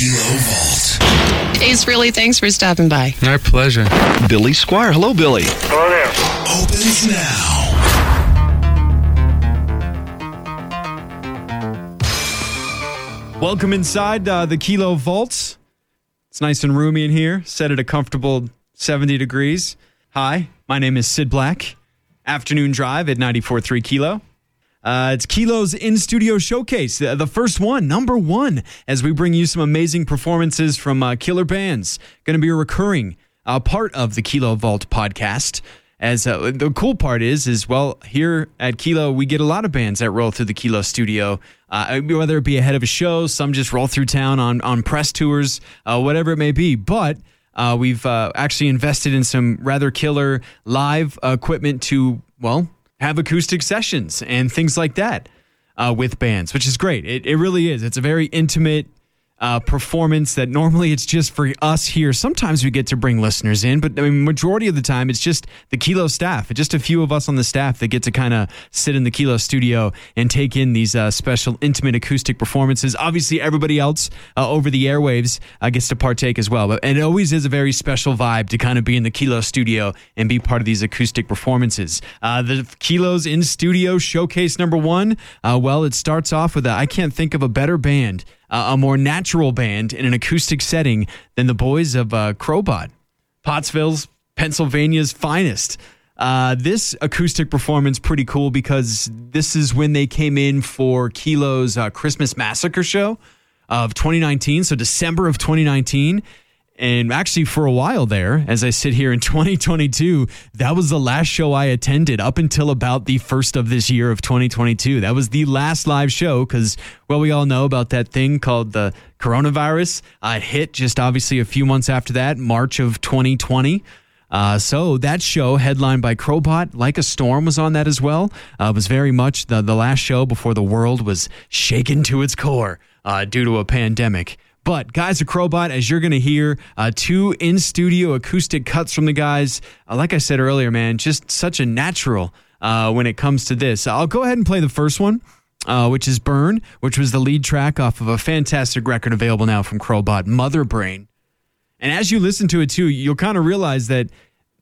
KILO Vault. Ace, really, thanks for stopping by. Our pleasure. Billy Squire. Hello, Billy. Hello there. Opens now. Welcome inside the KILO Vault. It's nice and roomy in here. Set at a comfortable 70 degrees. Hi, my name is Sid Black. Afternoon Drive at 94.3 KILO. It's KILO's in-studio showcase, the first one, number one, as we bring you some amazing performances from killer bands. Going to be a recurring part of the KILO Vault podcast. As the cool part is well, here at KILO, we get a lot of bands that roll through the KILO studio, whether it be ahead of a show, some just roll through town on press tours, whatever it may be. But we've actually invested in some rather killer live equipment to, well, have acoustic sessions and things like that with bands, which is great. It really is. It's a very intimate performance that normally it's just for us here. Sometimes we get to bring listeners in, but I mean, majority of the time it's just the KILO staff. It's just a few of us on the staff that get to kind of sit in the KILO studio and take in these special intimate acoustic performances. Obviously, everybody else over the airwaves gets to partake as well. But it always is a very special vibe to kind of be in the KILO studio and be part of these acoustic performances. The KILO's in studio showcase number one. Well, it starts off with I can't think of a better band. A more natural band in an acoustic setting than the boys of Crobot, Pottsville's, Pennsylvania's finest. This acoustic performance pretty cool because this is when they came in for KILO's Christmas Massacre show of 2019, so December of 2019. And actually, for a while there, as I sit here in 2022, that was the last show I attended up until about the first of this year of 2022. That was the last live show because, well, we all know about that thing called the coronavirus. It hit just obviously a few months after that, March of 2020. So that show, headlined by Crobot, Like a Storm was on that as well. It was very much the last show before the world was shaken to its core due to a pandemic. But guys at Crobot, as you're going to hear, two in-studio acoustic cuts from the guys. Like I said earlier, man, just such a natural when it comes to this. I'll go ahead and play the first one, which is Burn, which was the lead track off of a fantastic record available now from Crobot, Motherbrain. And as you listen to it, too, you'll kind of realize that,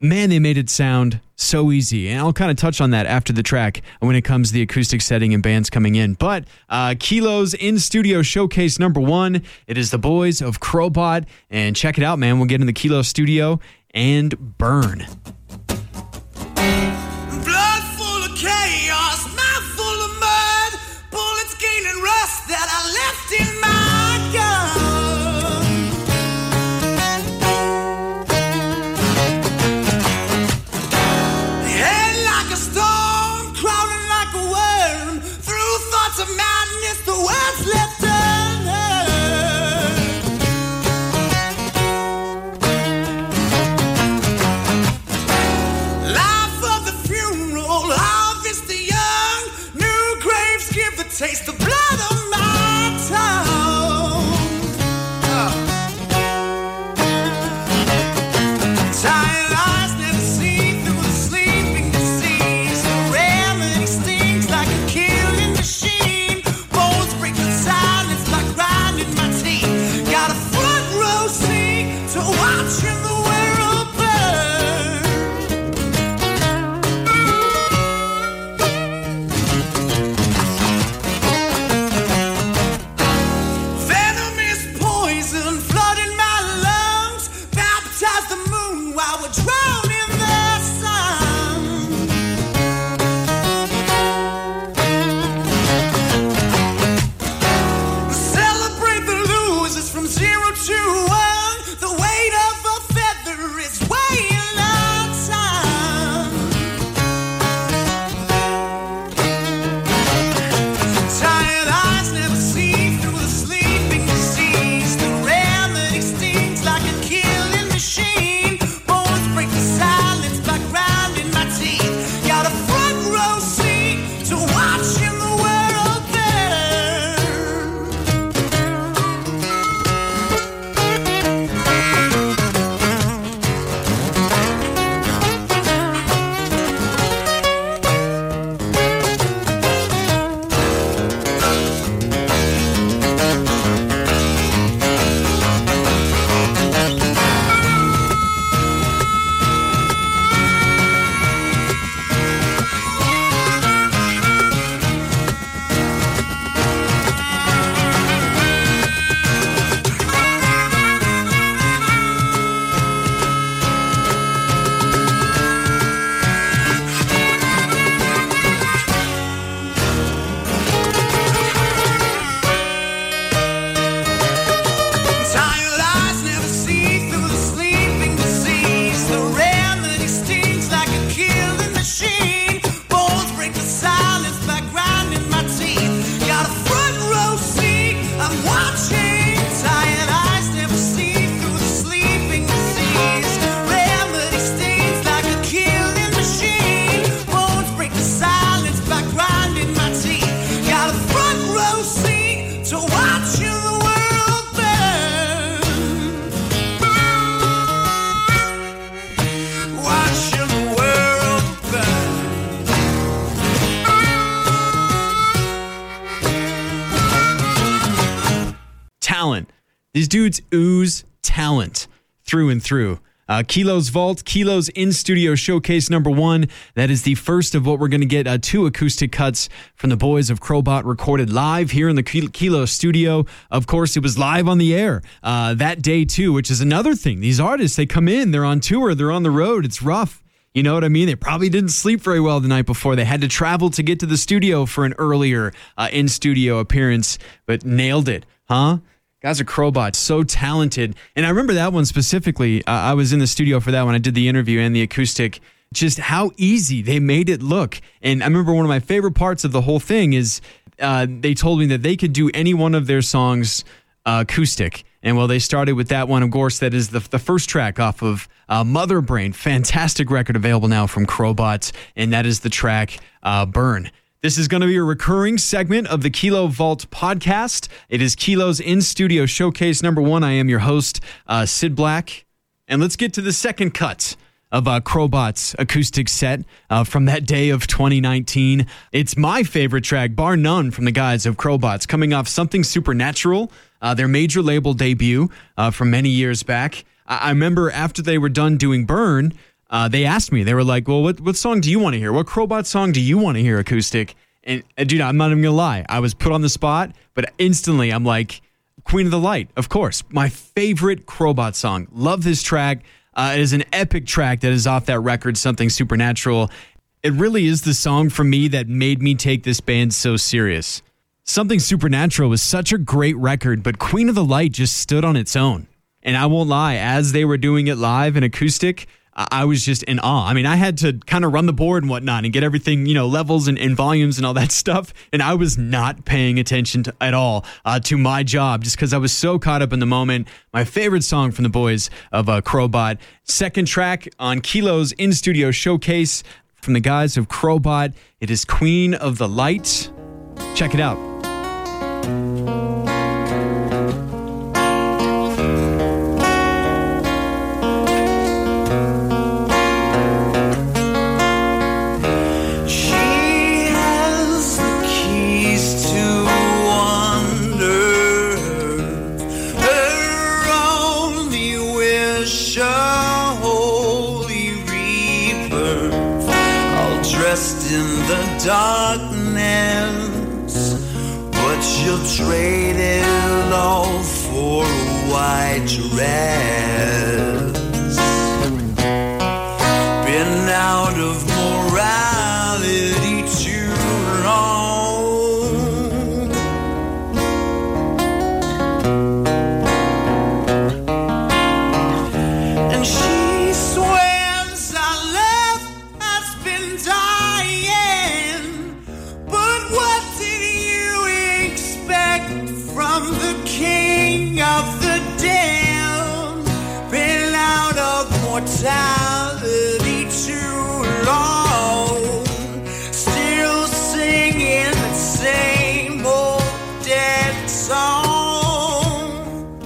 man, they made it sound so easy. And I'll kind of touch on that after the track when it comes to the acoustic setting and bands coming in. But KILO's in-studio showcase number one, it is the boys of Crobot. And check it out, man. We'll get in the KILO studio and Burn. Blood full of chaos, mouth full of mud, bullets, gain, and rust that I left in my gun. Life of the talent. These dudes ooze talent through and through. KILO's Vault, KILO's in-studio showcase number 1. That is the first of what we're going to get, 2 acoustic cuts from the boys of Crobot recorded live here in the KILO studio. Of course, it was live on the air that day too, which is another thing. These artists, they come in, they're on tour, they're on the road. It's rough. You know what I mean? They probably didn't sleep very well the night before. They had to travel to get to the studio for an earlier in-studio appearance, but nailed it, huh? Guys are Crobot, so talented. And I remember that one specifically. I was in the studio for that one. I did the interview and the acoustic. Just how easy they made it look. And I remember one of my favorite parts of the whole thing is they told me that they could do any one of their songs acoustic. And well, they started with that one, of course, that is the first track off of Motherbrain. Fantastic record available now from Crobot. And that is the track Burn. This is going to be a recurring segment of the KILO Vault podcast. It is KILO's in-studio showcase number 1. I am your host, Sid Black. And let's get to the second cut of Crobot's acoustic set from that day of 2019. It's my favorite track, bar none, from the guys of Crobot's, coming off Something Supernatural, their major label debut from many years back. I remember after they were done doing Burn, they asked me, they were like, well, what song do you want to hear? What Crobot song do you want to hear acoustic? And dude, I'm not even going to lie. I was put on the spot, but instantly I'm like, Queen of the Light, of course. My favorite Crobot song. Love this track. It is an epic track that is off that record, Something Supernatural. It really is the song for me that made me take this band so serious. Something Supernatural was such a great record, but Queen of the Light just stood on its own. And I won't lie, as they were doing it live and acoustic, I was just in awe. I mean, I had to kind of run the board and whatnot and get everything, you know, levels and volumes and all that stuff. And I was not paying attention at all to my job just because I was so caught up in the moment. My favorite song from the boys of Crobot. Second track on KILO's in-studio showcase from the guys of Crobot. It is Queen of the Light. Check it out. Darkness, but you'll trade it all for a white dress. Been out of morality too long. And she swears our love has been dying. I'm the king of the damned, been out of mortality too long, still singing the same old dead song.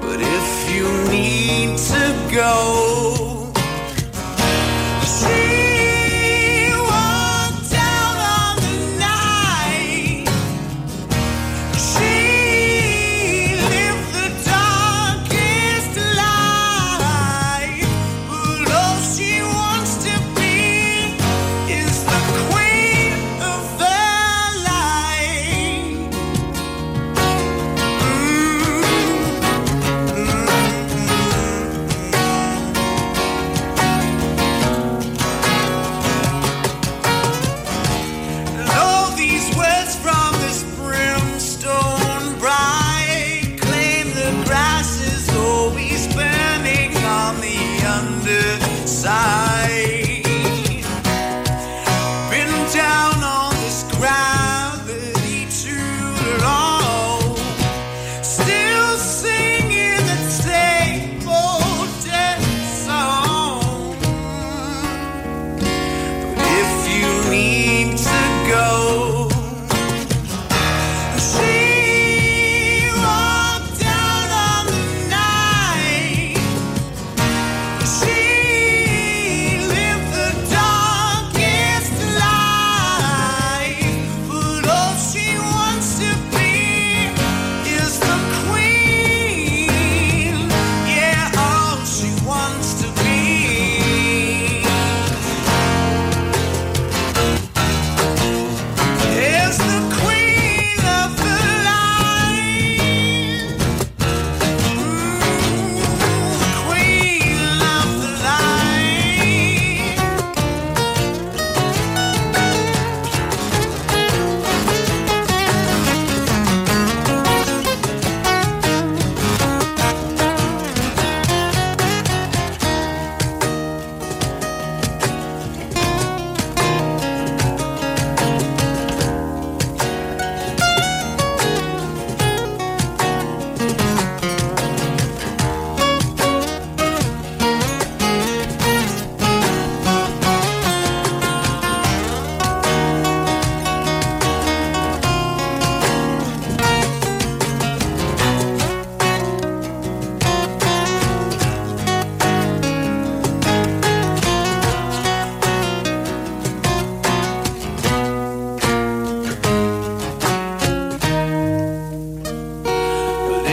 But if you need to go,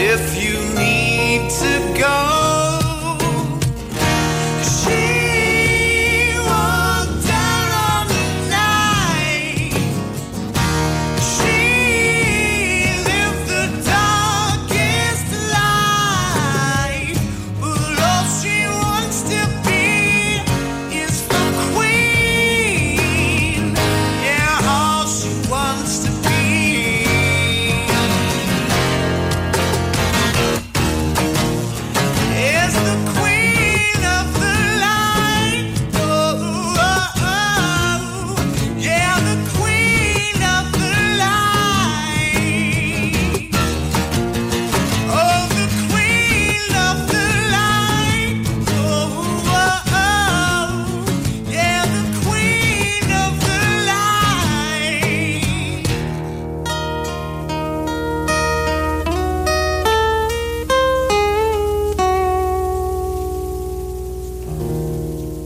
if you need to go.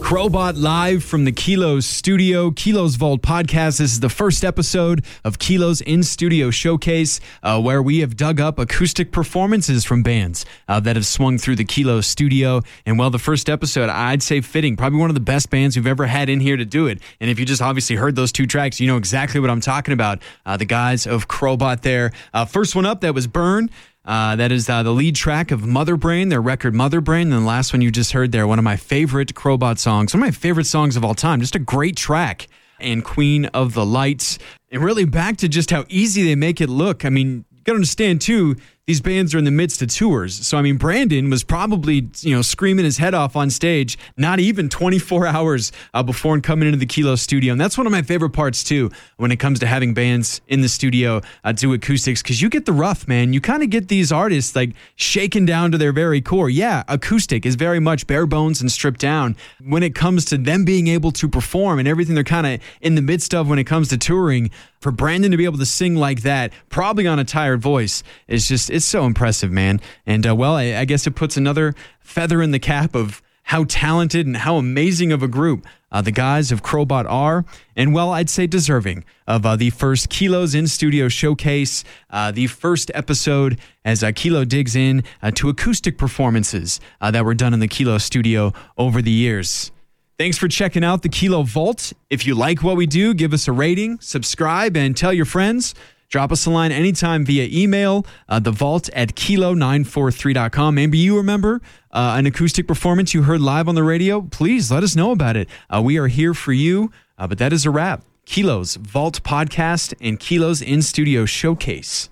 Crobot live from the KILO studio, KILO's Vault podcast. This is the first episode of KILO's in-studio showcase where we have dug up acoustic performances from bands that have swung through the KILO studio. And well, the first episode, I'd say fitting, probably one of the best bands we've ever had in here to do it. And if you just obviously heard those two tracks, you know exactly what I'm talking about. The guys of Crobot there. First one up, that was Burn. That is the lead track of Motherbrain, their record Motherbrain. And the last one you just heard there, one of my favorite Crobot songs, one of my favorite songs of all time. Just a great track. And Queen of the Light. And really back to just how easy they make it look. I mean, you gotta understand too, these bands are in the midst of tours. So, I mean, Brandon was probably, screaming his head off on stage, not even 24 hours before coming into the KILO studio. And that's one of my favorite parts, too, when it comes to having bands in the studio do acoustics, because you get the rough, man. You kind of get these artists, shaken down to their very core. Yeah, acoustic is very much bare bones and stripped down. When it comes to them being able to perform and everything they're kind of in the midst of when it comes to touring, for Brandon to be able to sing like that, probably on a tired voice, is just... It's so impressive, man. And, I guess it puts another feather in the cap of how talented and how amazing of a group the guys of Crobot are. And, I'd say deserving of the first KILO's in-studio showcase, the first episode as KILO digs in to acoustic performances that were done in the KILO studio over the years. Thanks for checking out the KILO Vault. If you like what we do, give us a rating, subscribe, and tell your friends. Drop us a line anytime via email, thevault@kilo943.com. Maybe you remember an acoustic performance you heard live on the radio. Please let us know about it. We are here for you. But that is a wrap. KILO's Vault Podcast and KILO's In Studio Showcase.